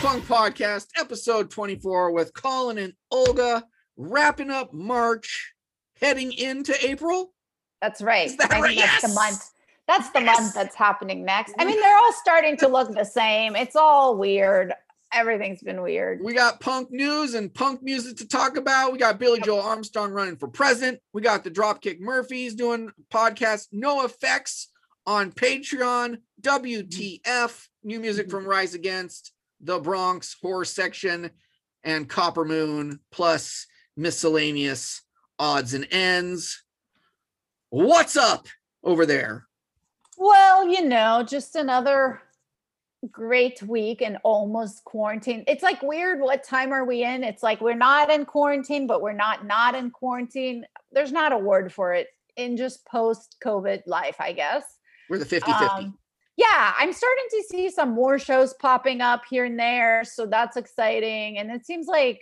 Punk Podcast, episode 24 with Colin and Olga, wrapping up March, heading into April. That's right. Is that I right? Think that's yes. the month. That's the yes. month that's happening next. I mean, they're all starting to look the same. It's all weird. Everything's been weird. We got punk news and punk music to talk about. We got Billie Joe Armstrong running for president. We got the Dropkick Murphys doing podcast NOFX on Patreon. WTF, new music from Rise Against, The Bronx, Horror Section, and Copper Moon, plus miscellaneous odds and ends. What's up over there? Well, you know, just another great week and almost quarantine. It's like weird. What time are we in? It's like we're not in quarantine, but we're not in quarantine. There's not a word for it in just post-COVID life, I guess. We're the 50-50. Yeah, I'm starting to see some more shows popping up here and there. So that's exciting. And it seems like,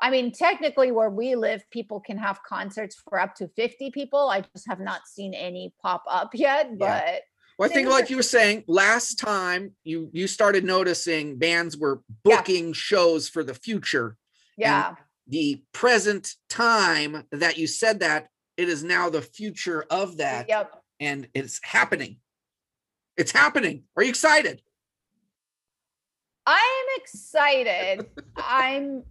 I mean, technically where we live, people can have concerts for up to 50 people. I just have not seen any pop up yet, but. Yeah. Well, I think like you were saying, last time you started noticing bands were booking shows for the future. Yeah. And the present time that you said that, it is now the future of that. Yep. And it's happening. It's happening. Are you excited? I'm excited. I'm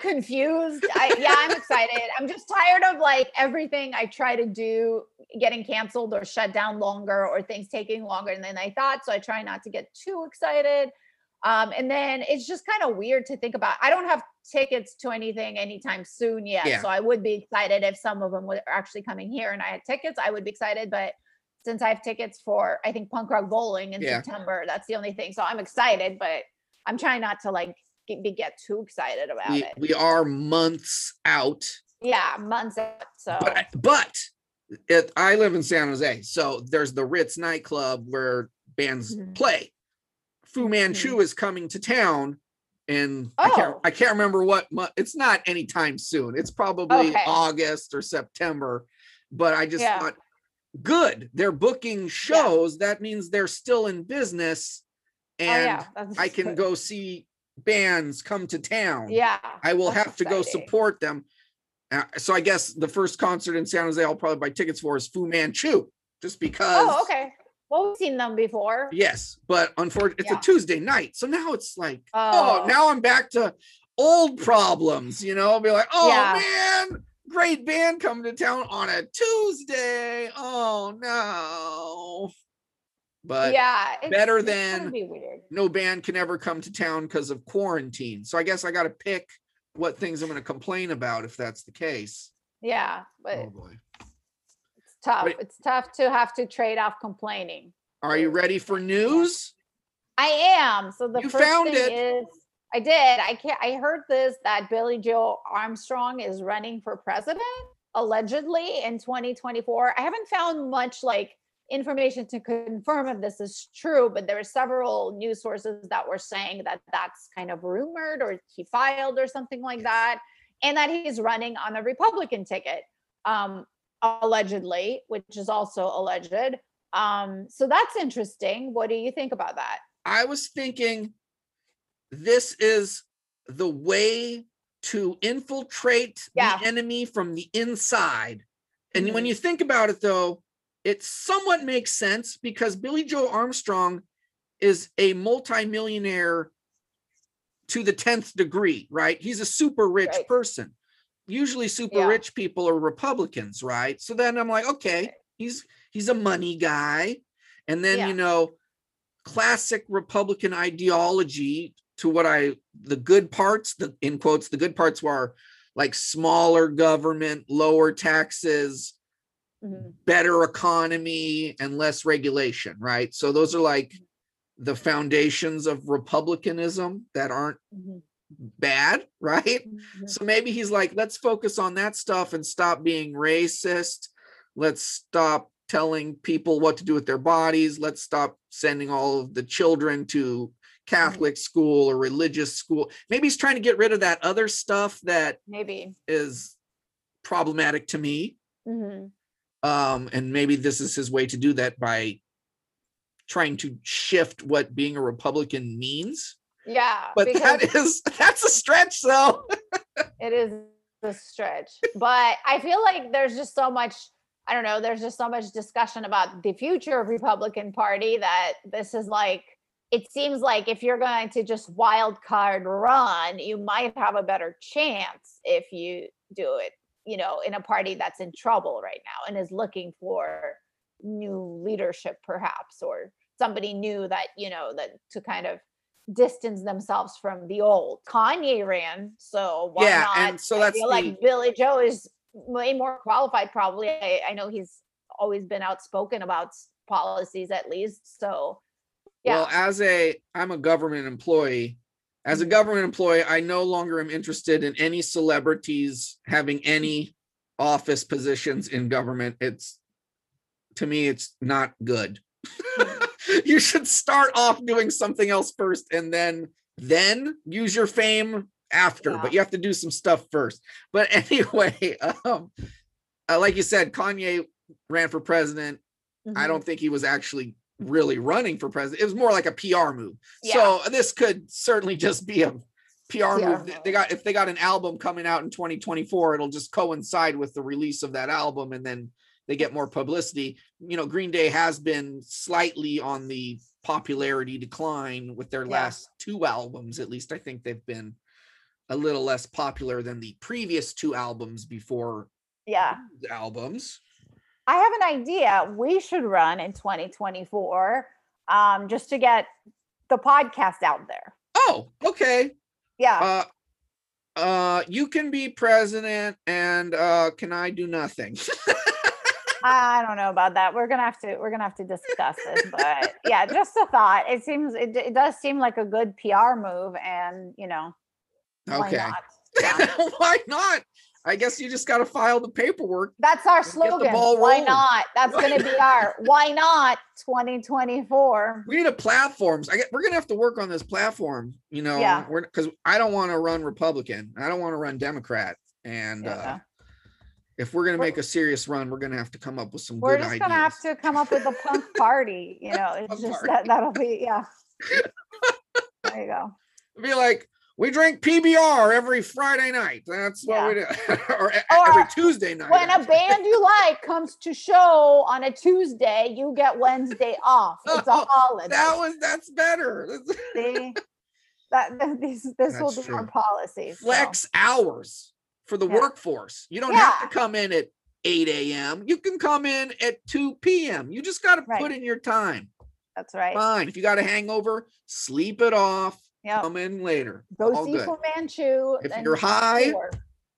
confused. I'm excited. I'm just tired of like everything I try to do getting canceled or shut down longer or things taking longer than I thought. So I try not to get too excited. And then it's just kind of weird to think about. I don't have tickets to anything anytime soon yet. Yeah. So I would be excited if some of them were actually coming here and I had tickets, I would be excited. But since I have tickets for, I think, Punk Rock Bowling in September, that's the only thing. So I'm excited, but I'm trying not to like get too excited about it. We are months out. Yeah, months out. So, but I live in San Jose, so there's the Ritz nightclub where bands play. Fu Manchu is coming to town, and I can't remember what month. It's not anytime soon. It's probably August or September. But I just thought, good, they're booking shows. That means they're still in business, and I can go see bands come to town. I will have to go support them. So I guess the first concert in San Jose I'll probably buy tickets for is Fu Manchu, just because. Well, we've seen them before. Yes, but unfortunately, it's a Tuesday night. So now it's like, now I'm back to old problems, you know? I'll be like, man, great band coming to town on a Tuesday. Oh, no. But better than be weird. No band can ever come to town because of quarantine. So I guess I got to pick what things I'm going to complain about if that's the case. Yeah, but it's tough. It's tough to have to trade off complaining. Are you ready for news? I am. So the first thing is I did. I heard this that Billie Joe Armstrong is running for president allegedly in 2024. I haven't found much like information to confirm if this is true, but there were several news sources that were saying that that's kind of rumored or he filed or something like that, and that he's running on a Republican ticket, allegedly, which is also alleged. So that's interesting. What do you think about that? I was thinking this is the way to infiltrate the enemy from the inside. And when you think about it, though, it somewhat makes sense because Billie Joe Armstrong is a multimillionaire to the 10th degree, right? He's a super rich person. Usually super rich people are Republicans, right? So then I'm like, okay, he's a money guy. And then, you know, classic Republican ideology to what the good parts, in quotes, the good parts were like smaller government, lower taxes, better economy and less regulation, right? So those are like the foundations of republicanism that aren't bad, right? So maybe he's like, let's focus on that stuff and stop being racist. Let's stop telling people what to do with their bodies. Let's stop sending all of the children to Catholic school or religious school. Maybe he's trying to get rid of that other stuff that maybe is problematic to me. And maybe this is his way to do that by trying to shift what being a Republican means. Yeah. But that's a stretch though. It is a stretch. But I feel like there's just so much, I don't know, there's just so much discussion about the future of Republican Party that this is like, it seems like if you're going to just wild card run, you might have a better chance if you do it, you know, in a party that's in trouble right now and is looking for new leadership perhaps, or somebody new that, you know, that to kind of distance themselves from the old. Kanye ran, so why not? And so that's, I feel like Billie Joe is way more qualified probably. I know he's always been outspoken about policies at least, so yeah. Well, I'm a government employee. As a government employee, I no longer am interested in any celebrities having any office positions in government. To me, it's not good. You should start off doing something else first and then use your fame after, but you have to do some stuff first. But anyway, like you said, Kanye ran for president. Mm-hmm. I don't think he was actually really running for president. It was more like a PR move. Yeah. So this could certainly just be a PR move. If they got an album coming out in 2024, it'll just coincide with the release of that album, and then they get more publicity. You know, Green Day has been slightly on the popularity decline with their last two albums. At least I think they've been a little less popular than the previous two albums before the albums. I have an idea. We should run in 2024 just to get the podcast out there. Oh, okay. Yeah. You can be president and can I do nothing? I don't know about that. We're gonna have to discuss this, but yeah, just a thought. It does seem like a good PR move, and you know, why not? Yeah. Why not? I guess you just got to file the paperwork. That's our slogan. Why not? That's going to be our why not 2024. We need a platforms. We're going to have to work on this platform, you know, because I don't want to run Republican. I don't want to run Democrat. And if we're going to make a serious run, we're going to have to come up with some good ideas. We're just going to have to come up with a punk party. You know, it's just that'll be, There you go. It'll be like, we drink PBR every Friday night. That's what we do. or every Tuesday night. When a band you like comes to show on a Tuesday, you get Wednesday off. It's a holiday. That's better. See? This will be true. Our policy. So. Flex hours for the workforce. You don't have to come in at 8 a.m. You can come in at 2 p.m. You just got to put in your time. That's right. Fine. If you got a hangover, sleep it off. Yep. Come in later. Go all see good. Fu Manchu. If you're high,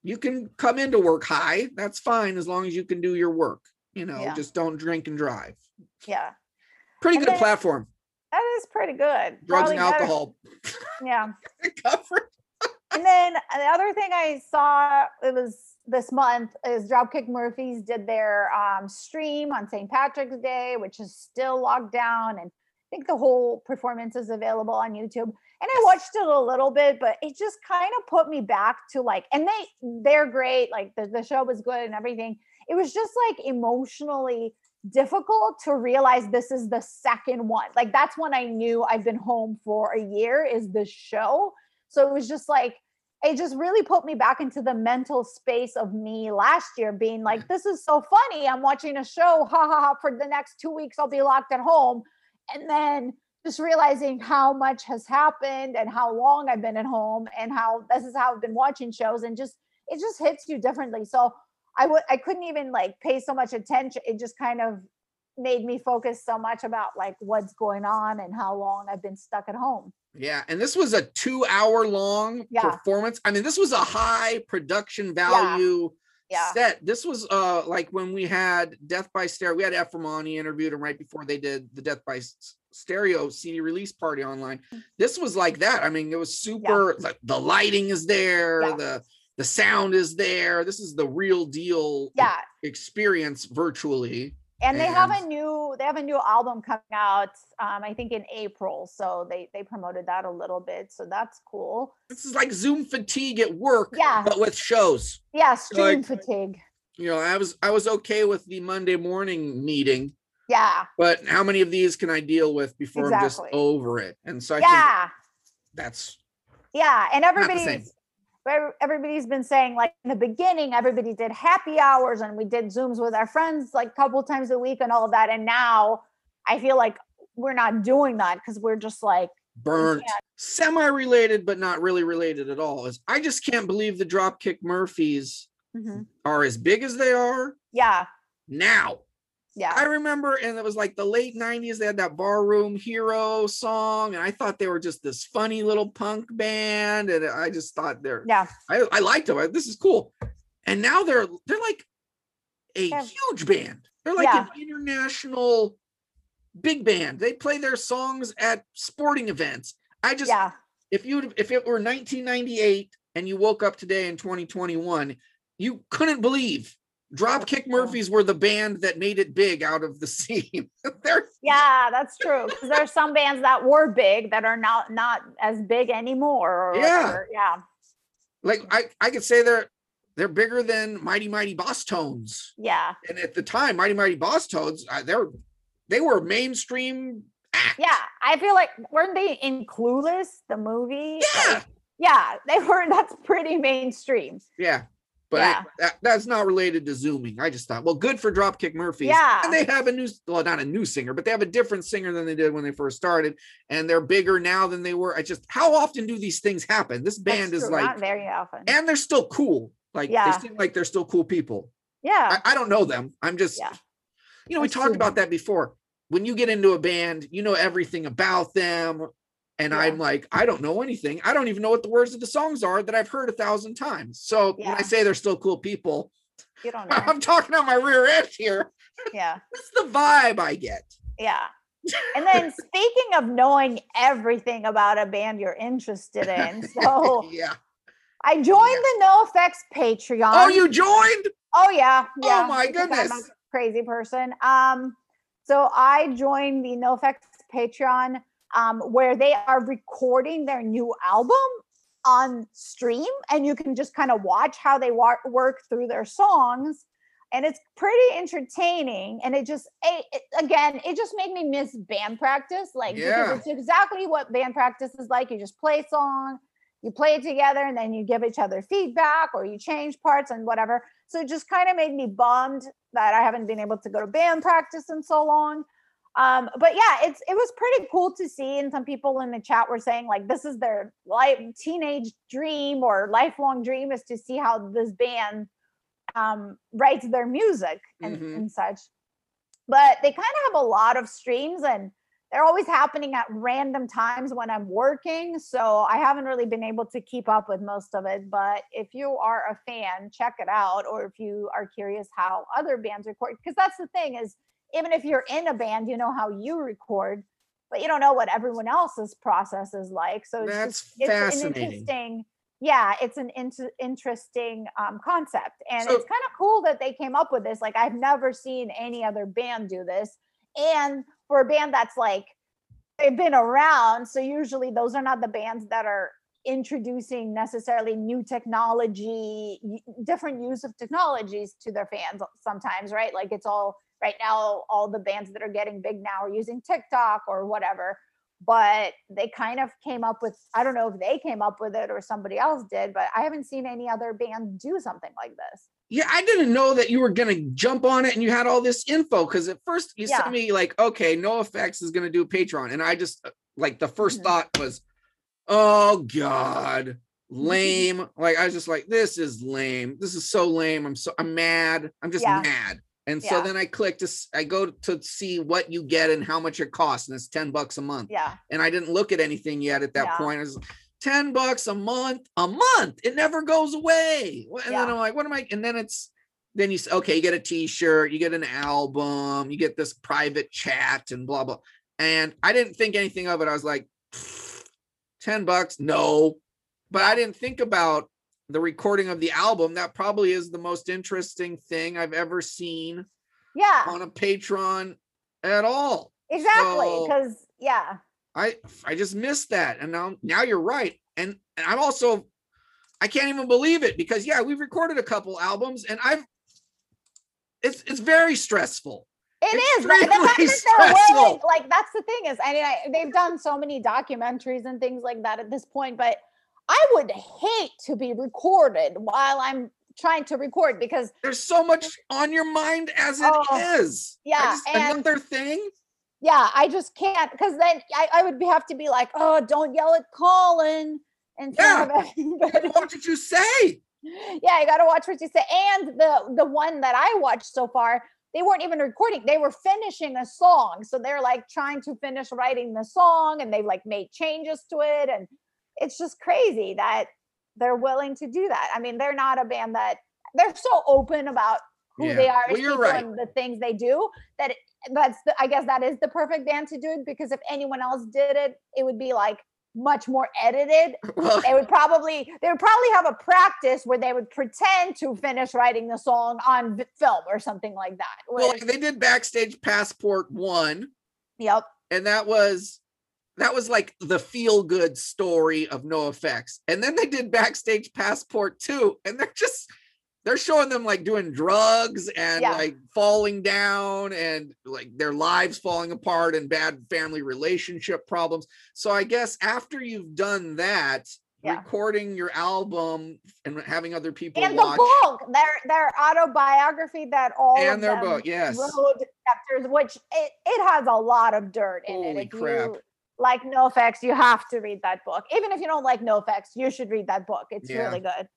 you can come into work high. That's fine as long as you can do your work. You know, just don't drink and drive. Yeah. Pretty good platform. That is pretty good. Drugs and alcohol. Yeah. Covered. And then the other thing I saw, it was this month, is Dropkick Murphys did their stream on St. Patrick's Day, which is still locked down, and I think the whole performance is available on YouTube. And I watched it a little bit, but it just kind of put me back to like, and they're great. Like the show was good and everything. It was just like emotionally difficult to realize this is the second one. Like that's when I knew I've been home for a year is this show. So it was just like, it just really put me back into the mental space of me last year being like, this is so funny. I'm watching a show. Ha ha ha. For the next 2 weeks, I'll be locked at home. And then just realizing how much has happened and how long I've been at home and how this is how I've been watching shows, and just, it just hits you differently. So I couldn't even like pay so much attention. It just kind of made me focus so much about like what's going on and how long I've been stuck at home. Yeah. And this was a 2 hour long performance. I mean, this was a high production value set. This was like when we had Death by Stereo, we had Ephraimani interviewed him right before they did the Death by Stereo CD release party online. This was like that. I mean, it was super, like the lighting is there, the sound is there. This is the real deal experience virtually. And they have a new album coming out, I think in April. So they promoted that a little bit. So that's cool. This is like Zoom fatigue at work, but with shows. Yeah, stream fatigue. You know, I was okay with the Monday morning meeting. Yeah. But how many of these can I deal with before I'm just over it? And so I think that's yeah. And everybody's been saying, like, in the beginning, everybody did happy hours and we did Zooms with our friends like a couple times a week and all of that. And now I feel like we're not doing that because we're just like burnt. Semi-related, but not really related at all. I just can't believe the Dropkick Murphys are as big as they are. Yeah. Now. Yeah. I remember, and it was like the late 90s, they had that Barroom Hero song, and I thought they were just this funny little punk band, and I just thought I liked them. This is cool. And now they're like a huge band. They're like an international big band. They play their songs at sporting events. I just, if it were 1998 and you woke up today in 2021, you couldn't believe Dropkick Murphys were the band that made it big out of the scene. That's true. Because there's some bands that were big that are not as big anymore. Like I could say they're bigger than Mighty Mighty Bosstones. Yeah. And at the time, Mighty Mighty Bosstones, they were mainstream act. Yeah, I feel like, weren't they in Clueless, the movie? Yeah. Like, yeah, they were. That's pretty mainstream. Yeah. But that's not related to Zooming. I just thought, well, good for Dropkick Murphys. Yeah. And they have not a new singer, but they have a different singer than they did when they first started. And they're bigger now than they were. How often do these things happen? This band is like, not very often. And they're still cool. Like, they seem like they're still cool people. Yeah. I don't know them. I'm just, we talked about that before. When you get into a band, you know everything about them. And I'm like, I don't know anything. I don't even know what the words of the songs are that I've heard 1,000 times. So when I say they're still cool people, you don't know. I'm talking on my rear end here. Yeah. That's the vibe I get. Yeah. And then speaking of knowing everything about a band you're interested in. So I joined the NOFX Patreon. Oh, you joined? Oh, yeah. Oh, my goodness. I'm a crazy person. So I joined the NOFX Patreon. Where they are recording their new album on stream, and you can just kind of watch how they work through their songs, and it's pretty entertaining. And it just made me miss band practice, because it's exactly what band practice is like. You just play a song, you play it together, and then you give each other feedback or you change parts and whatever. So it just kind of made me bummed that I haven't been able to go to band practice in so long. But it was pretty cool to see. And some people in the chat were saying, like, this is their teenage dream or lifelong dream, is to see how this band writes their music and such. But they kind of have a lot of streams, and they're always happening at random times when I'm working. So I haven't really been able to keep up with most of it. But if you are a fan, check it out. Or if you are curious how other bands record, because that's the thing is, even if you're in a band, you know how you record, but you don't know what everyone else's process is like. So it's an interesting concept. And it's kind of cool that they came up with this. Like, I've never seen any other band do this. And for a band that's like, they've been around. So usually those are not the bands that are introducing necessarily new technology, different use of technologies to their fans sometimes, right? Like, it's all, right now, all the bands that are getting big now are using TikTok or whatever, but they kind of came up with, I don't know if they came up with it or somebody else did, but I haven't seen any other band do something like this. Yeah, I didn't know that you were going to jump on it and you had all this info, because at first you sent me like, okay, NOFX is going to do Patreon. And I just, like, the first thought was, oh God, lame. Like, I was just like, this is lame. This is so lame. I'm mad. I'm just mad. And so then I clicked I go to see what you get and how much it costs. And it's $10 a month. Yeah. And I didn't look at anything yet at that point. I was like, $10 a month. It never goes away. And then I'm like, what am I? And then then you say, okay, you get a t-shirt, you get an album, you get this private chat and blah, blah. And I didn't think anything of it. I was like, $10. No, but I didn't think about the recording of the album. That probably is the most interesting thing I've ever seen on a Patreon at all. Exactly. Because I just missed that. And now you're right. And I'm also, I can't even believe it, because we've recorded a couple albums, and it's very stressful. It is. That's like, that's the thing is, I mean, they've done so many documentaries and things like that at this point, but I would hate to be recorded while I'm trying to record, because there's so much on your mind as it is. Yeah. Another thing. Yeah. I just can't, because then I would have to be like, oh, don't yell at Colin. And yeah. What did you say? Yeah. I got to watch what you say. And the one that I watched so far, they weren't even recording. They were finishing a song. So they're like trying to finish writing the song, and they like made changes to it. And it's just crazy that they're willing to do that. I mean, they're not a band that they're so open about who they are and the things they do that I guess that is the perfect band to do it, because if anyone else did it, it would be like much more edited. They would probably have a practice where they would pretend to finish writing the song on film or something like that. Well, like they did Backstage Passport 1. Yep. And that was like the feel good story of NOFX. And then they did Backstage Passport 2, and they're showing them like doing drugs and like falling down and like their lives falling apart and bad family relationship problems. So I guess after you've done that, recording your album and having other people and watch, the book, their autobiography that all and of their them book, yes, wrote chapters, which it has a lot of dirt in it. Holy crap. Like NOFX, you have to read that book. Even if you don't like NOFX, you should read that book. It's really good.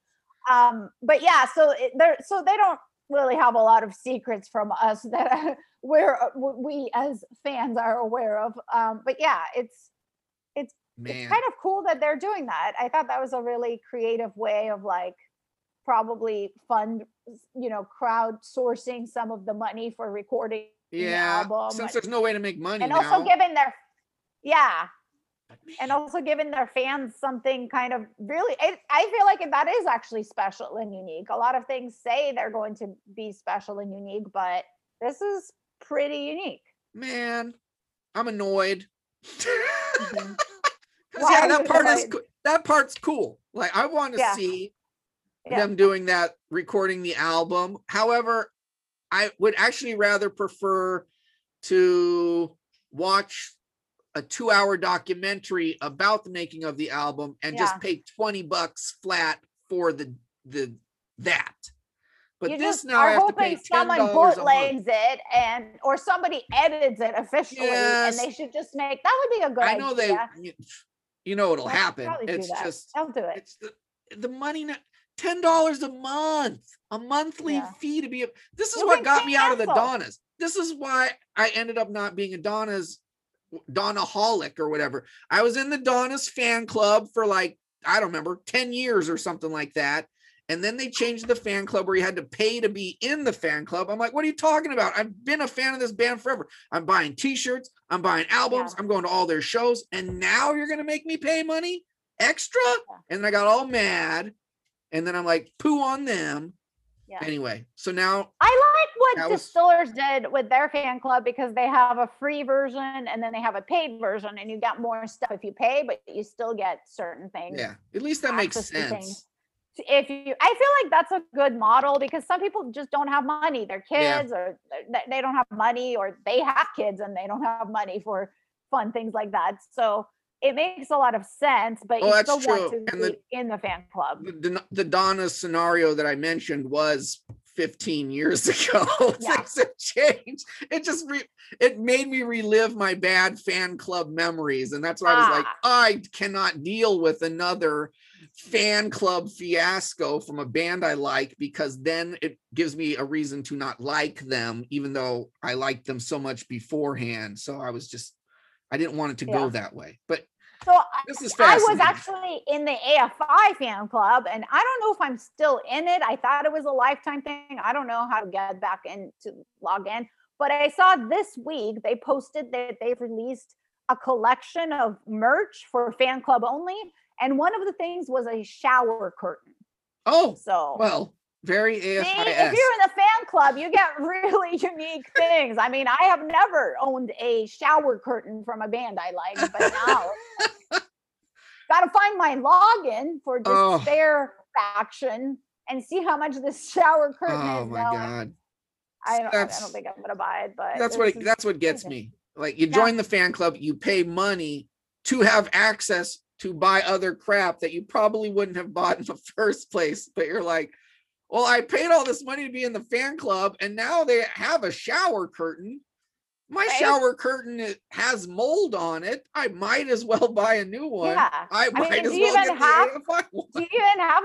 But yeah, so they don't really have a lot of secrets from us that we as fans are aware of. But yeah, it's kind of cool that they're doing that. I thought that was a really creative way of like probably fund, crowdsourcing some of the money for recording the album. Since there's no way to make money, and also giving their fans something kind of really, I feel like that is actually special and unique. A lot of things say they're going to be special and unique, but this is pretty unique. Man, I'm annoyed. Mm-hmm. That part's cool. Like I want to see them doing that, recording the album. However, I would actually rather prefer to watch a 2-hour documentary about the making of the album and just pay $20 flat for that. But you this just now are I have hoping to pay someone bootlegs it or somebody edits it officially, and they should just make that would be a good idea. I know idea. They, you know, it'll happen. It's just I'll do it. It's the money. $10 a monthly fee to be. This is what got me out of the Donnas. This is why I ended up not being a Donnaholic or whatever. I was in the Donnas fan club for like, I don't remember, 10 years or something like that. And then they changed the fan club where you had to pay to be in the fan club. I'm like, what are you talking about? I've been a fan of this band forever. I'm buying t-shirts, I'm buying albums, I'm going to all their shows. And now you're going to make me pay money extra? And I got all mad. And then I'm like, poo on them. Yeah. Anyway, so now I like what Distillers did with their fan club, because they have a free version and then they have a paid version, and you get more stuff if you pay, but you still get certain things. Yeah, at least that makes sense. I feel like that's a good model, because some people just don't have money. Their kids or they don't have money, or they have kids and they don't have money for fun things like that. So it makes a lot of sense, but you still want to be in the fan club. The Donna scenario that I mentioned was 15 years ago. Things have changed. It just it made me relive my bad fan club memories, and that's why I was like, I cannot deal with another fan club fiasco from a band I like, because then it gives me a reason to not like them, even though I liked them so much beforehand. So I didn't want it to go that way, but. So this is fascinating. I was actually in the AFI fan club, and I don't know if I'm still in it. I thought it was a lifetime thing. I don't know how to get back in to log in, but I saw this week they posted that they've released a collection of merch for fan club only. And one of the things was a shower curtain. Oh, so well, very AFI-esque. See, if you're in the fan club, you get really unique things. I mean, I have never owned a shower curtain from a band I like, but now gotta find my login for Despair faction and see how much this shower curtain is. Oh my God. I don't think I'm gonna buy it, but that's what gets me. Like, you join the fan club, you pay money to have access to buy other crap that you probably wouldn't have bought in the first place, but you're like, well, I paid all this money to be in the fan club, and now they have a shower curtain. My shower curtain has mold on it. I might as well buy a new one. Yeah. Do you even have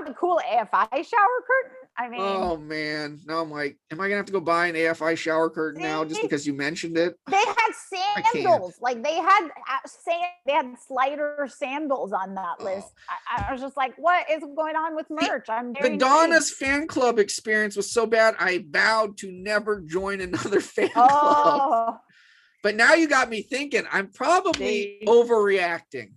the cool AFI shower curtain? I mean, oh man, now I'm like, am I gonna have to go buy an AFI shower curtain now just because you mentioned it? They had sandals, like they had slider sandals on that list. I was just like, what is going on with merch? The Donnas fan club experience was so bad, I vowed to never join another fan club. But now you got me thinking. I'm probably overreacting.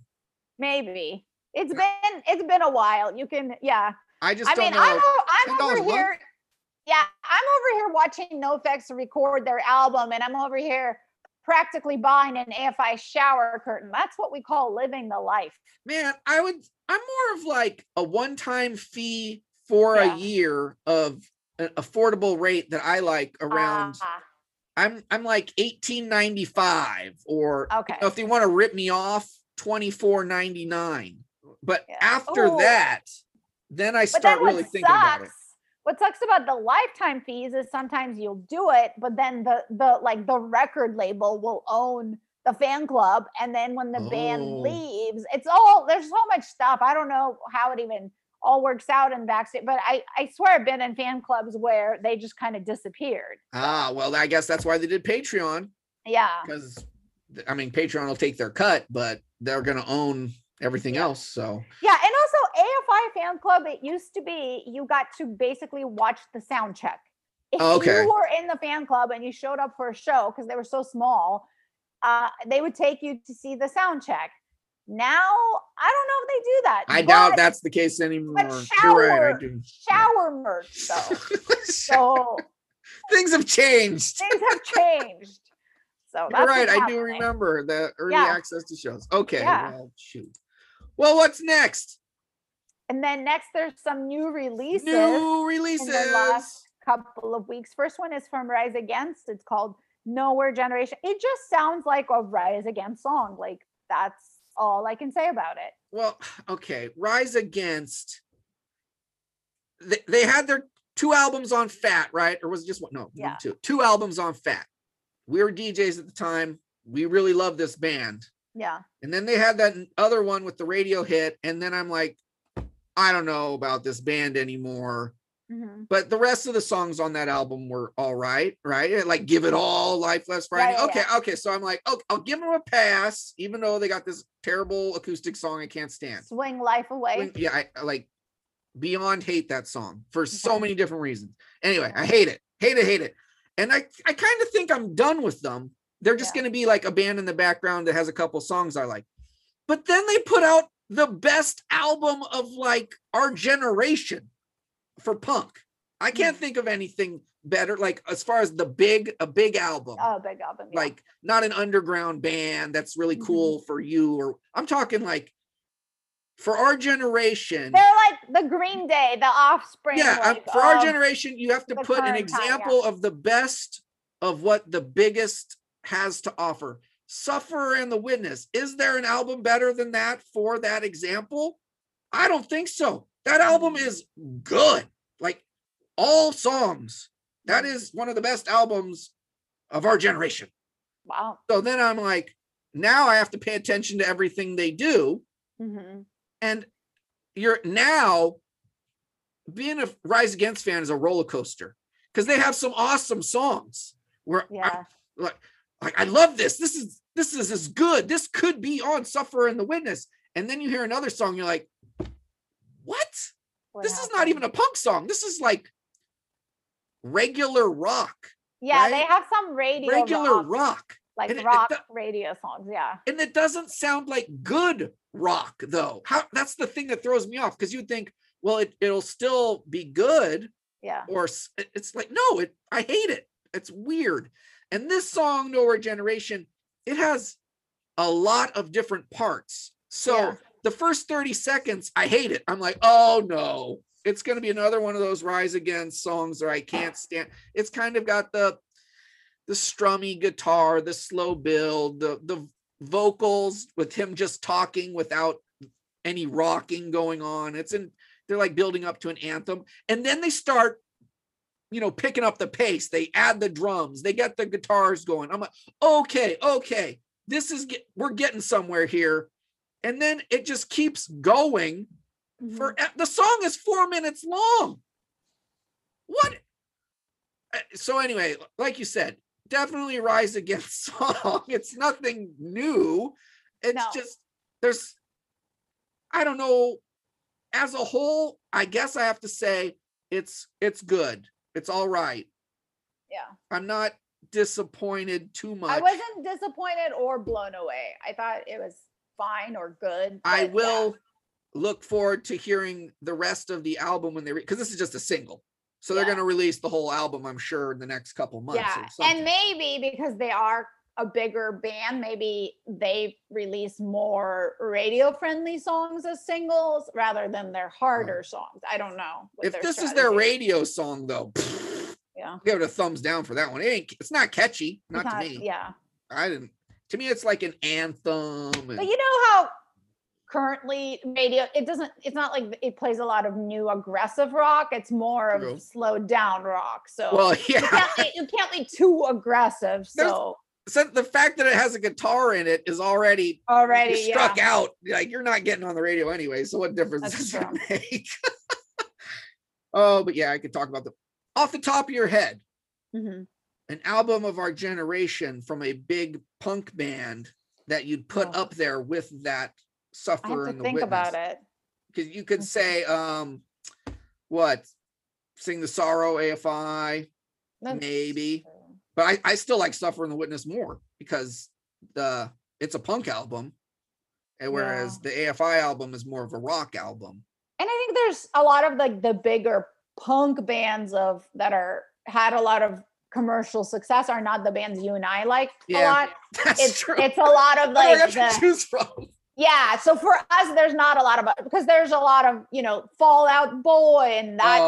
Maybe it's been a while. You can, yeah. I don't know. I'm over here watching NOFX record their album, and I'm over here practically buying an AFI shower curtain. That's what we call living the life. Man, I'm more of like a one-time fee for a year of an affordable rate that I like around. I'm like $18.95 or if they want to rip me off, $24.99. But after that, then I start really thinking about it. What sucks about the lifetime fees is sometimes you'll do it, but then the record label will own the fan club. And then when the band leaves, there's so much stuff. I don't know how it even all works out in backstage, but I swear I've been in fan clubs where they just kind of disappeared. Well, I guess that's why they did Patreon. Yeah. Because Patreon will take their cut, but they're going to own everything else. So and also AFI fan club, it used to be you got to basically watch the sound check. If you were in the fan club and you showed up for a show, because they were so small, they would take you to see the sound check. Now I don't know if they do that. I doubt that's the case anymore. But shower merch though. So things have changed. So that's right. I do remember the early access to shows. Okay. Yeah. Well, shoot. Well, what's next? And then next, there's some new releases. In the last couple of weeks. First one is from Rise Against. It's called Nowhere Generation. It just sounds like a Rise Against song. Like, that's all I can say about it. Well, okay. Rise Against. They had their two albums on Fat, right? Or was it just one? No, two albums on Fat. We were DJs at the time. We really loved this band. Yeah. And then they had that other one with the radio hit. And then I'm like, I don't know about this band anymore. Mm-hmm. But the rest of the songs on that album were all right. Right. Like Give It All, Life Last Friday. Right, okay. Yeah. Okay. So I'm like, oh, I'll give them a pass, even though they got this terrible acoustic song I can't stand. Swing Life Away. I like beyond hate that song for so many different reasons. Anyway, I hate it. Hate it. And I kind of think I'm done with them. They're just going to be like a band in the background that has a couple songs I like. But then they put out the best album of like our generation for punk. I can't think of anything better. Like as far as a big album. Oh, big album. Yeah. Like not an underground band that's really cool for you. Or I'm talking like for our generation. They're like the Green Day, the Offspring. Yeah, for our generation, you have to put an example of the best of what the biggest has to offer. Suffer and the Witness. Is there an album better than that for that example? I don't think so. That album is good. Like all songs. That is one of the best albums of our generation. Wow. So then I'm like, now I have to pay attention to everything they do. Mm-hmm. And you're now being a Rise Against fan is a roller coaster because they have some awesome songs where I love this. This is as good. This could be on Suffer and the Witness. And then you hear another song. You're like, what? This is not even a punk song. This is like regular rock. Yeah. Right? They have some regular rock. Like radio songs. Yeah. And it doesn't sound like good rock though. That's the thing that throws me off. Cause you'd think, well, it'll still be good. Yeah. Or it's like, no, I hate it. It's weird. And this song, Nowhere Generation, it has a lot of different parts. So the first 30 seconds, I hate it. I'm like, oh no, it's going to be another one of those Rise Against songs where I can't stand. It's kind of got the strummy guitar, the slow build, the vocals with him just talking without any rocking going on. It's in, they're like building up to an anthem, and then they start, you know, picking up the pace. They add the drums, they get the guitars going. I'm like, okay, this is, we're getting somewhere here. And then it just keeps going for, the song is 4 minutes long. What? So anyway, like you said, definitely Rise Against song. It's nothing new. It's just, there's, I don't know, as a whole, I guess I have to say it's good. It's all right. Yeah. I'm not disappointed too much. I wasn't disappointed or blown away. I thought it was fine or good. I will look forward to hearing the rest of the album when they, because this is just a single. So they're going to release the whole album, I'm sure, in the next couple months. Yeah, and maybe because they are a bigger band, maybe they release more radio-friendly songs as singles rather than their harder songs. I don't know. If this is their radio song, though, I'll give it a thumbs down for that one. It's not catchy, not to me. Yeah, I didn't. To me, it's like an anthem. But you know how currently radio, it's not like it plays a lot of new aggressive rock. It's more of slowed down rock. So you can't be too aggressive. So the fact that it has a guitar in it is already struck out. Like, you're not getting on the radio anyway. So what difference does it make? But I could talk about them off the top of your head. Mm-hmm. An album of our generation from a big punk band that you'd put up there with that. Suffer and the Witness. About it, because you could say Sing the Sorrow, AFI, maybe, but I still like Suffer and the Witness more because it's a punk album, and whereas the AFI album is more of a rock album. And I think there's a lot of like the bigger punk bands that had a lot of commercial success are not the bands you and I like a lot. That's true. It's a lot of like to choose from. Yeah, so for us, there's not a lot of, because there's a lot of, you know, Fallout Boy and that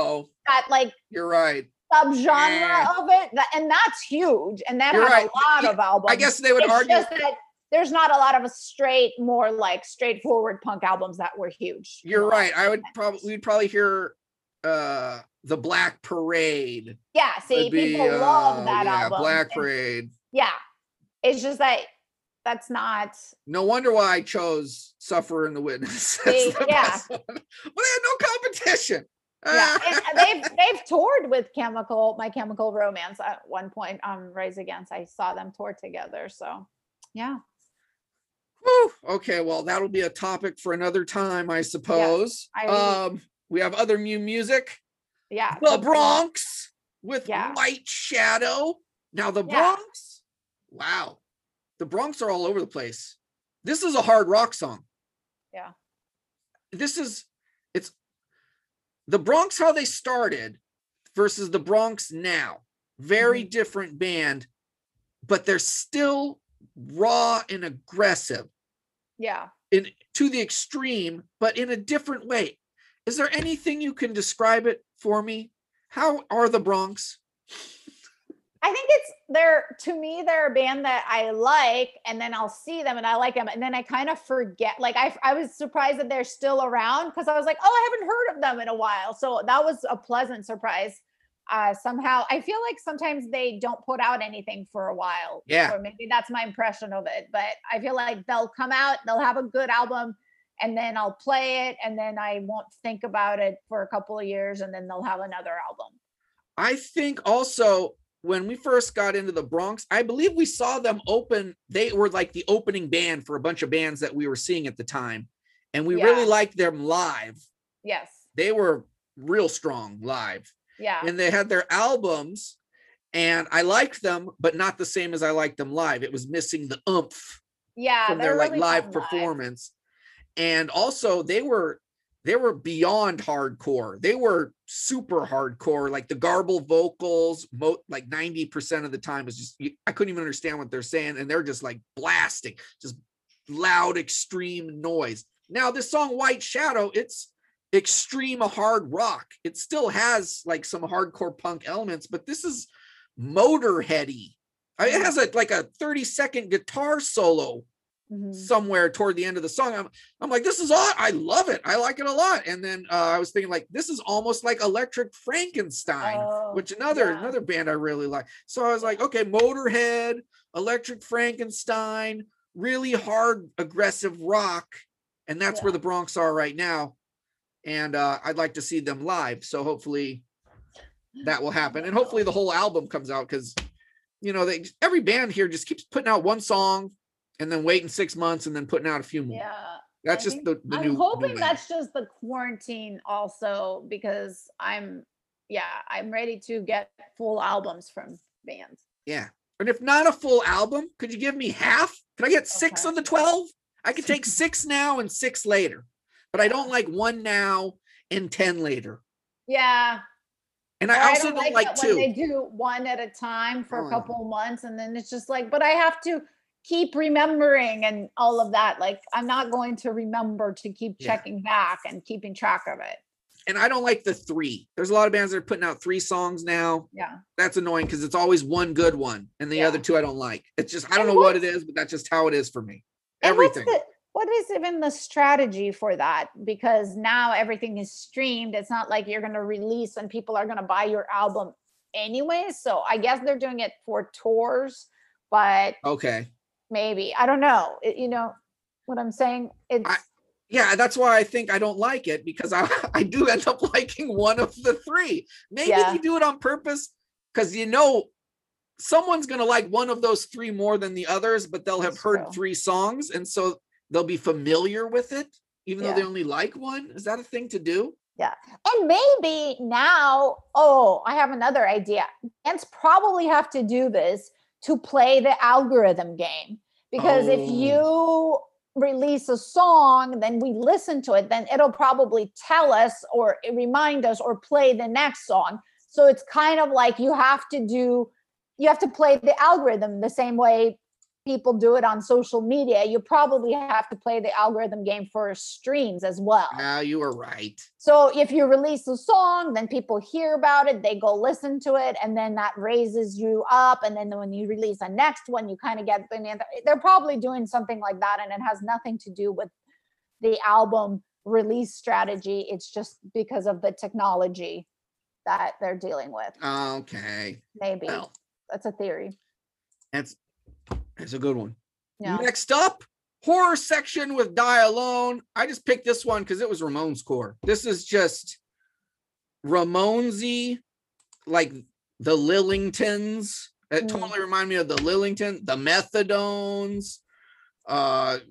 like, you're right, subgenre of it, and that's huge, and that has a lot of albums. I guess they would argue just that there's not a lot of straightforward punk albums that were huge. You're right. I would we'd probably hear the Black Parade. Yeah, see, people love that album. Black Parade. Yeah, it's just that. That's not. No wonder why I chose Suffer and the Witness. Well, they had no competition. Yeah, and they've toured with My Chemical Romance at one point on Rise Against. I saw them tour together. So, yeah. Whew. Okay, well, that'll be a topic for another time, I suppose. Yeah, we have other new music. Yeah. The Bronx with White Shadow. Now, The Bronx. Wow. The Bronx are all over the place. This is a hard rock song. Yeah. It's the Bronx, how they started versus the Bronx now. Very different band, but they're still raw and aggressive. Yeah. To the extreme, but in a different way. Is there anything you can describe it for me? How are the Bronx? I think they're a band that I like, and then I'll see them and I like them. And then I kind of forget, like I was surprised that they're still around, because I was like, I haven't heard of them in a while. So that was a pleasant surprise. Somehow I feel like sometimes they don't put out anything for a while. Yeah. Or maybe that's my impression of it, but I feel like they'll come out, they'll have a good album, and then I'll play it, and then I won't think about it for a couple of years, and then they'll have another album. I think also, when we first got into the Bronx, I believe we saw them open. They were like the opening band for a bunch of bands that we were seeing at the time. And we really liked them live. Yes. They were real strong live. Yeah. And they had their albums, and I liked them, but not the same as I liked them live. It was missing the oomph from their like really live performance. And also they were beyond hardcore. They were super hardcore, like the garble vocals, like 90% of the time was just, I couldn't even understand what they're saying. And they're just like blasting, just loud, extreme noise. Now this song, White Shadow, it's extreme hard rock. It still has like some hardcore punk elements, but this is Motorheady. It has a 30-second guitar solo somewhere toward the end of the song. I'm like, this is odd. I love it. I like it a lot. And then I was thinking, like, this is almost like Electric Frankenstein, which another band I really like. So I was like, okay, Motorhead, Electric Frankenstein, really hard, aggressive rock. And that's where the Bronx are right now. And I'd like to see them live. So hopefully that will happen. And hopefully the whole album comes out, because, you know, every band here just keeps putting out one song and then waiting 6 months and then putting out a few more. Yeah. That's I'm hoping that's just the quarantine also, because I'm ready to get full albums from bands. Yeah. And if not a full album, could you give me half? Could I get 6 of the 12? I could take 6 now and 6 later, but I don't like 1 now and 10 later. Yeah. And I also don't like two. When they do 1 at a time for a couple months, and then it's just like, but I have to keep remembering and all of that. Like, I'm not going to remember to keep checking back and keeping track of it. And I don't like the 3. There's a lot of bands that are putting out 3 songs now. Yeah. That's annoying, because it's always one good one and the other 2 I don't like. It's just, I don't know what it is, but that's just how it is for me. Everything. What is even the strategy for that? Because now everything is streamed. It's not like you're going to release and people are going to buy your album anyway. So I guess they're doing it for tours, but maybe, I don't know. You know what I'm saying? Yeah, that's why I think I don't like it, because I do end up liking 1 of the 3. Maybe they do it on purpose, because, you know, someone's going to like 1 of those 3 more than the others, but they'll have heard 3 songs. And so they'll be familiar with it, even though they only like 1. Is that a thing to do? Yeah. And maybe now, I have another idea. Bands probably have to do this to play the algorithm game, because if you release a song, then we listen to it, then it'll probably tell us or remind us or play the next song. So it's kind of like you have to play the algorithm the same way people do it on social media. You probably have to play the algorithm game for streams as well. No, you are right. So if you release a song, then people hear about it, they go listen to it, and then that raises you up. And then when you release the next one, you kind of get, they're probably doing something like that. And it has nothing to do with the album release strategy. It's just because of the technology that they're dealing with. Okay. Maybe. Well, that's a theory. That's a good one. Yeah. Next up, Horror Section with Die Alone. I just picked this one because it was Ramones core. This is just Ramonesy, like the Lillingtons. It totally reminded me of the Lillington, the Methadones. A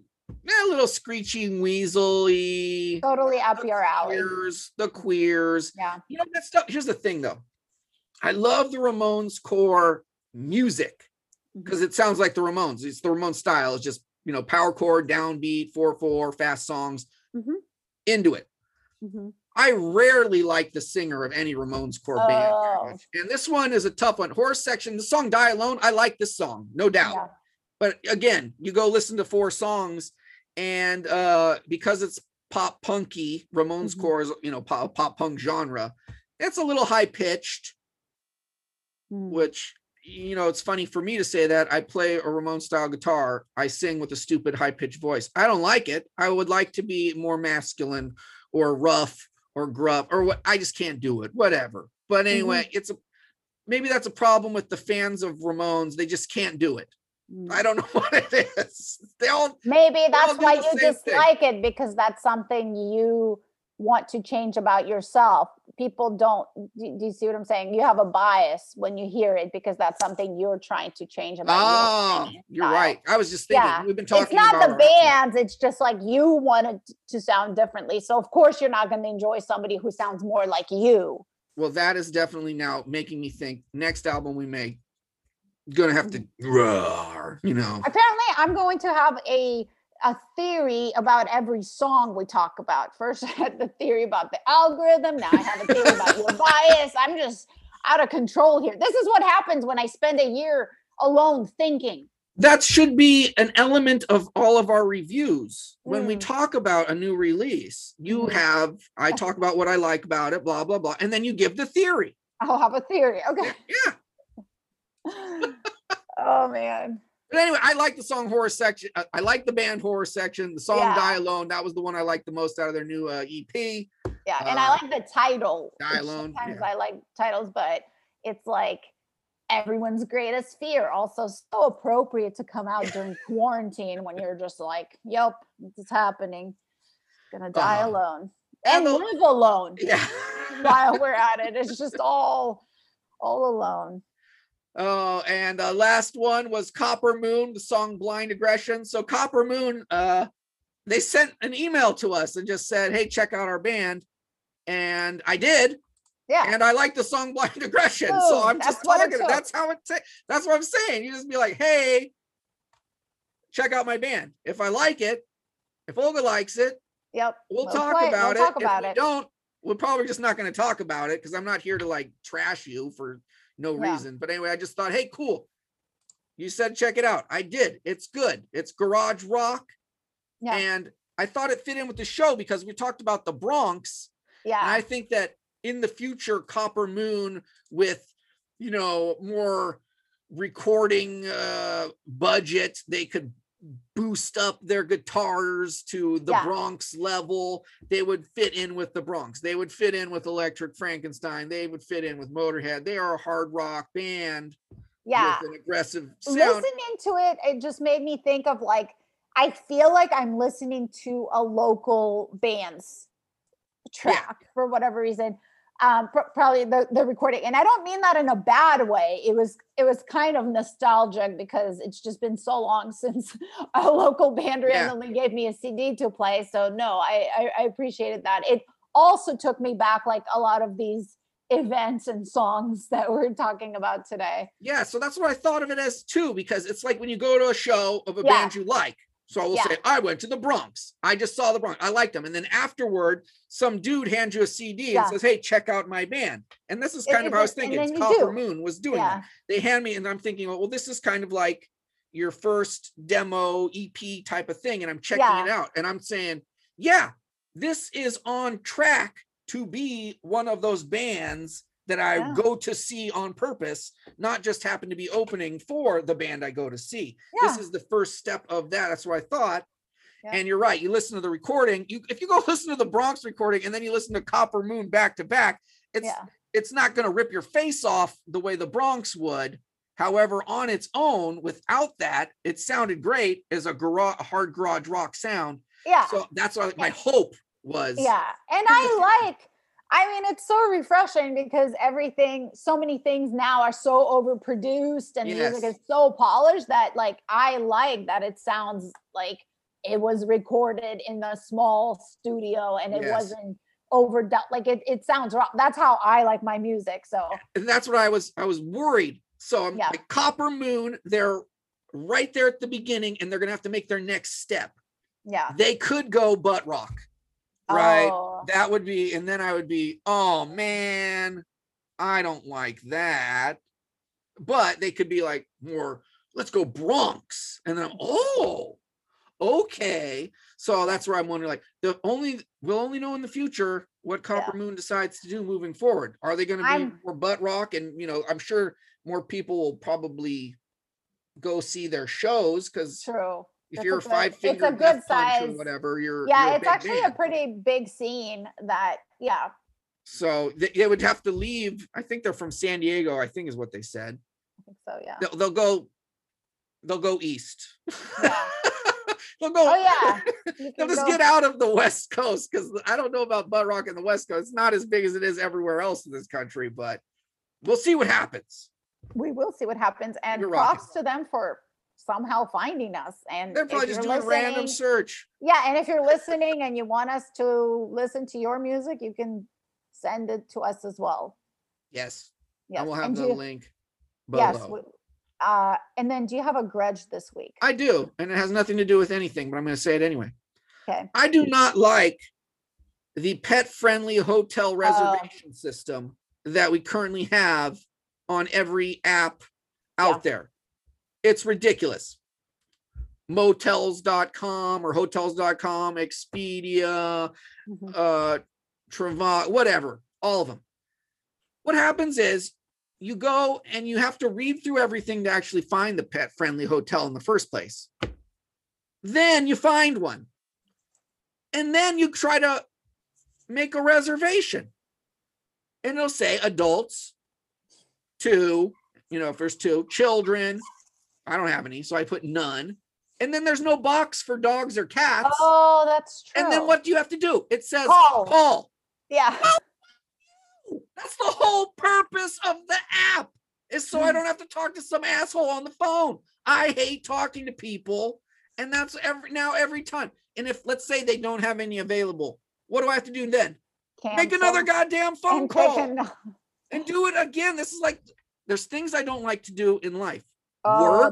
little screeching, weasely. Totally up your alley. The Queers. Yeah. You know that stuff. Here's the thing, though. I love the Ramones core music, because it sounds like the Ramones. It's the Ramones style. It's just, you know, power chord, downbeat, 4/4, fast songs, into it. I rarely like the singer of any Ramones core band. And this one is a tough one. Horror Section, the song Die Alone, I like this song, no doubt. Yeah. But again, you go listen to 4 songs, and because it's pop punky, Ramones core is, you know, pop punk genre, it's a little high pitched, which, you know, it's funny for me to say that. I play a Ramones style guitar. I sing with a stupid high pitched voice. I don't like it. I would like to be more masculine or rough or gruff or what. I just can't do it, whatever. But anyway, maybe that's a problem with the fans of Ramones. They just can't do it. I don't know what it is. Maybe that's why you dislike it, because that's something you want to change about yourself. People don't, do you see what I'm saying? You have a bias when you hear it, because that's something you're trying to change about yourself. You're right. I was just thinking, we've been talking about the bands, it's just like you want it to sound differently. So of course you're not going to enjoy somebody who sounds more like you. Well, that is definitely now making me think next album we make, going to have to roar, you know. Apparently I'm going to have a theory about every song we talk about. First I had the theory about the algorithm. Now I have a theory about your bias. I'm just out of control here. This is what happens when I spend a year alone thinking. that should be an element of all of our reviews. When we talk about a new release, you have, I talk about what I like about it, blah, blah, blah. And then you give the theory. I'll have a theory. Okay. Yeah. Oh, man. But anyway, I like the song Horror Section. I like the band Horror Section. The song Die Alone, that was the one I liked the most out of their new EP. Yeah, and I like the title. Die Alone. Sometimes I like titles, but it's like, everyone's greatest fear, also so appropriate to come out during quarantine when you're just like, yep, it's happening, gonna die alone and live alone while we're at it. It's just all alone. And last one was Copper Moon, the song Blind Aggression. So Copper Moon, they sent an email to us and just said, hey, check out our band. And I did. Yeah. And I like the song Blind Aggression. Ooh, so I'm just talking. That's how it that's what I'm saying. You just be like, hey, check out my band. If I like it, if Olga likes it, we'll talk about it. If we don't, we're probably just not going to talk about it because I'm not here to like trash you for no reason. But anyway, I just thought, hey, cool. You said check it out. I did. It's good. It's garage rock. Yeah. And I thought it fit in with the show because we talked about the Bronx. Yeah. And I think that in the future, Copper Moon with, you know, more recording budget, they could boost up their guitars to the Bronx level. They would fit in with the Bronx. They would fit in with Electric Frankenstein. They would fit in with Motorhead. They are a hard rock band with an aggressive sound. Listening to it, it just made me think of like, I feel like I'm listening to a local band's track for whatever reason. Probably the recording, and I don't mean that in a bad way. It was kind of nostalgic because it's just been so long since a local band randomly gave me a CD to play. So no, I appreciated that. It also took me back like a lot of these events and songs that we're talking about today. Yeah, so that's what I thought of it as too, because it's like when you go to a show of a band you like. So I will say, I went to the Bronx. I just saw the Bronx. I liked them. And then afterward, some dude hands you a CD and says, hey, check out my band. And this is kind of how I was thinking. Copper Moon was doing that. They hand me, and I'm thinking, well, this is kind of like your first demo EP type of thing. And I'm checking it out. And I'm saying, this is on track to be one of those bands that I go to see on purpose, not just happen to be opening for the band I go to see. This is the first step of that. That's what I thought. And you're right. You listen to the recording. If you go listen to the Bronx recording and then you listen to Copper Moon back to back, it's not going to rip your face off the way the Bronx would. However, on its own, without that, it sounded great as a hard garage rock sound. Yeah. So that's what my hope was. Yeah. And I mean, it's so refreshing because so many things now are so overproduced and music is so polished that like, I like that it sounds like it was recorded in a small studio and it wasn't overdone. Like it sounds wrong. That's how I like my music. So and that's what I was worried. So I'm like Copper Moon, they're right there at the beginning and they're going to have to make their next step. Yeah. They could go butt rock. Right. Oh. That would be, and then I would be, oh man, I don't like that. But they could be like more, let's go Bronx. And then, oh, okay. So that's where I'm wondering, like, we'll only know in the future what Copper Moon decides to do moving forward. Are they going to be more butt rock? And, you know, I'm sure more people will probably go see their shows because if you're a five-finger good size or whatever, you're you're it's actually band. A pretty big scene that so they would have to leave. I think they're from San Diego, I think is what they said. I think so. They'll go east. They'll go they'll just get out of the West Coast because I don't know about butt rock in the West Coast. It's not as big as it is everywhere else in this country, but we'll see what happens. We will see what happens, and props to them for somehow finding us. And they're probably just doing a random search. Yeah. And if you're listening and you want us to listen to your music, you can send it to us as well. Yes. And we'll have the link below. Yes. And then do you have a grudge this week? I do. And it has nothing to do with anything, but I'm going to say it anyway. Okay. I do not like the pet-friendly hotel reservation system that we currently have on every app out there. It's ridiculous. motels.com or hotels.com, Expedia, Travant, whatever, all of them. What happens is you go and you have to read through everything to actually find the pet-friendly hotel in the first place. Then you find one. And then you try to make a reservation. And it'll say adults, two, you know, if there's two, children. I don't have any, so I put none. And then there's no box for dogs or cats. Oh, that's true. And then what do you have to do? It says call. Yeah. Well, that's the whole purpose of the app, is so I don't have to talk to some asshole on the phone. I hate talking to people. And that's every time. And if, let's say, they don't have any available, what do I have to do then? Cancel. Make another goddamn phone call and do it again. This is like, there's things I don't like to do in life. Oh,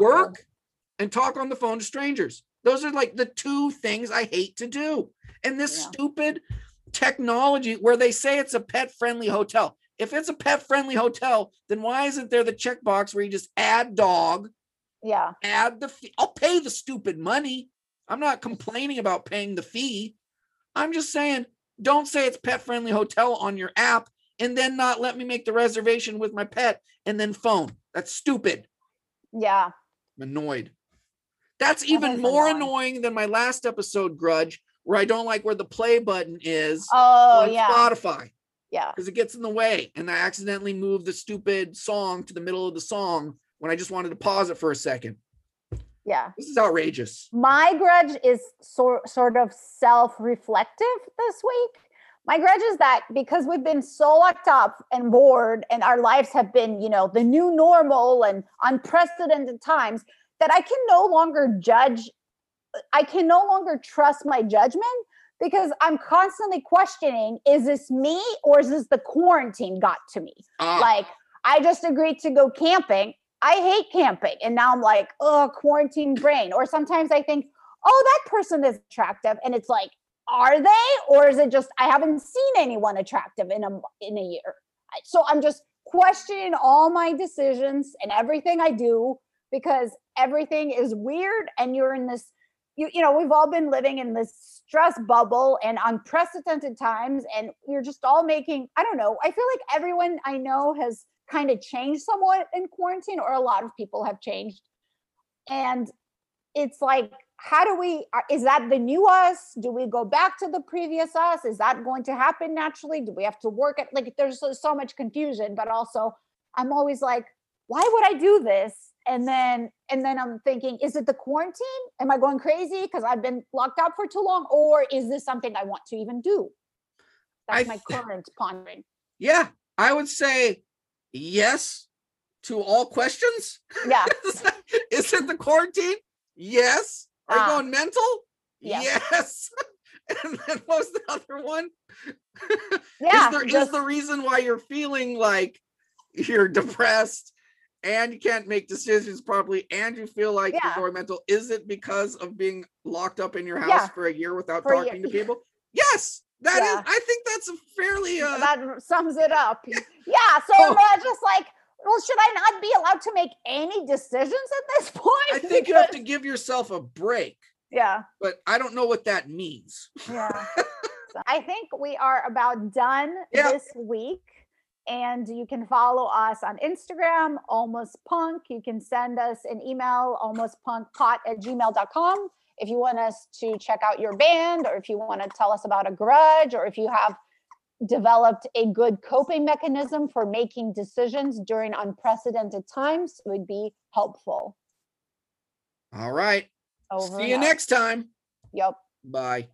work and talk on the phone to strangers. Those are like the two things I hate to do. And this stupid technology where they say it's a pet-friendly hotel. If it's a pet-friendly hotel, then why isn't there the checkbox where you just add dog? Yeah. Add the fee. I'll pay the stupid money. I'm not complaining about paying the fee. I'm just saying, don't say it's pet-friendly hotel on your app and then not let me make the reservation with my pet and then phone. That's stupid. Yeah. I'm annoyed. That's even more annoying than my last episode, Grudge, where I don't like where the play button is on Spotify. Yeah. Because it gets in the way. And I accidentally moved the stupid song to the middle of the song when I just wanted to pause it for a second. Yeah. This is outrageous. My grudge is sort of self-reflective this week. My grudge is that because we've been so locked up and bored and our lives have been, you know, the new normal and unprecedented times, that I can no longer judge. I can no longer trust my judgment because I'm constantly questioning, is this me or is this the quarantine got to me? Like, I just agreed to go camping. I hate camping. And now I'm like, oh, quarantine brain. Or sometimes I think, oh, that person is attractive. And it's like, are they? Or is it just, I haven't seen anyone attractive in a year. So I'm just questioning all my decisions and everything I do because everything is weird. And you're in this, you know, we've all been living in this stress bubble and unprecedented times. And you're just all making, I don't know, I feel like everyone I know has kind of changed somewhat in quarantine, or a lot of people have changed. And it's like, how do we, is that the new us? Do we go back to the previous us? Is that going to happen naturally? Do we have to work at, like, there's so much confusion, but also I'm always like, why would I do this? And then I'm thinking, is it the quarantine? Am I going crazy because I've been locked up for too long? Or is this something I want to even do? That's my current pondering. Yeah, I would say yes to all questions. Yeah. Is it the quarantine? Yes. Are you going mental? Yeah. Yes. And then what was the other one? Yeah. Is the reason why you're feeling like you're depressed and you can't make decisions properly and you feel like you're mental? Is it because of being locked up in your house for a year without talking to people? Yes. That is, I think that's a fairly... that sums it up. Yeah. So I'm just like, well, should I not be allowed to make any decisions at this point? I think you have to give yourself a break. Yeah. But I don't know what that means. Yeah. I think we are about done this week. And you can follow us on Instagram, Almost Punk. You can send us an email, almostpunkpot@gmail.com. If you want us to check out your band, or if you want to tell us about a grudge, or if you have developed a good coping mechanism for making decisions during unprecedented times, it would be helpful. All right. See you next time. Yep. Bye.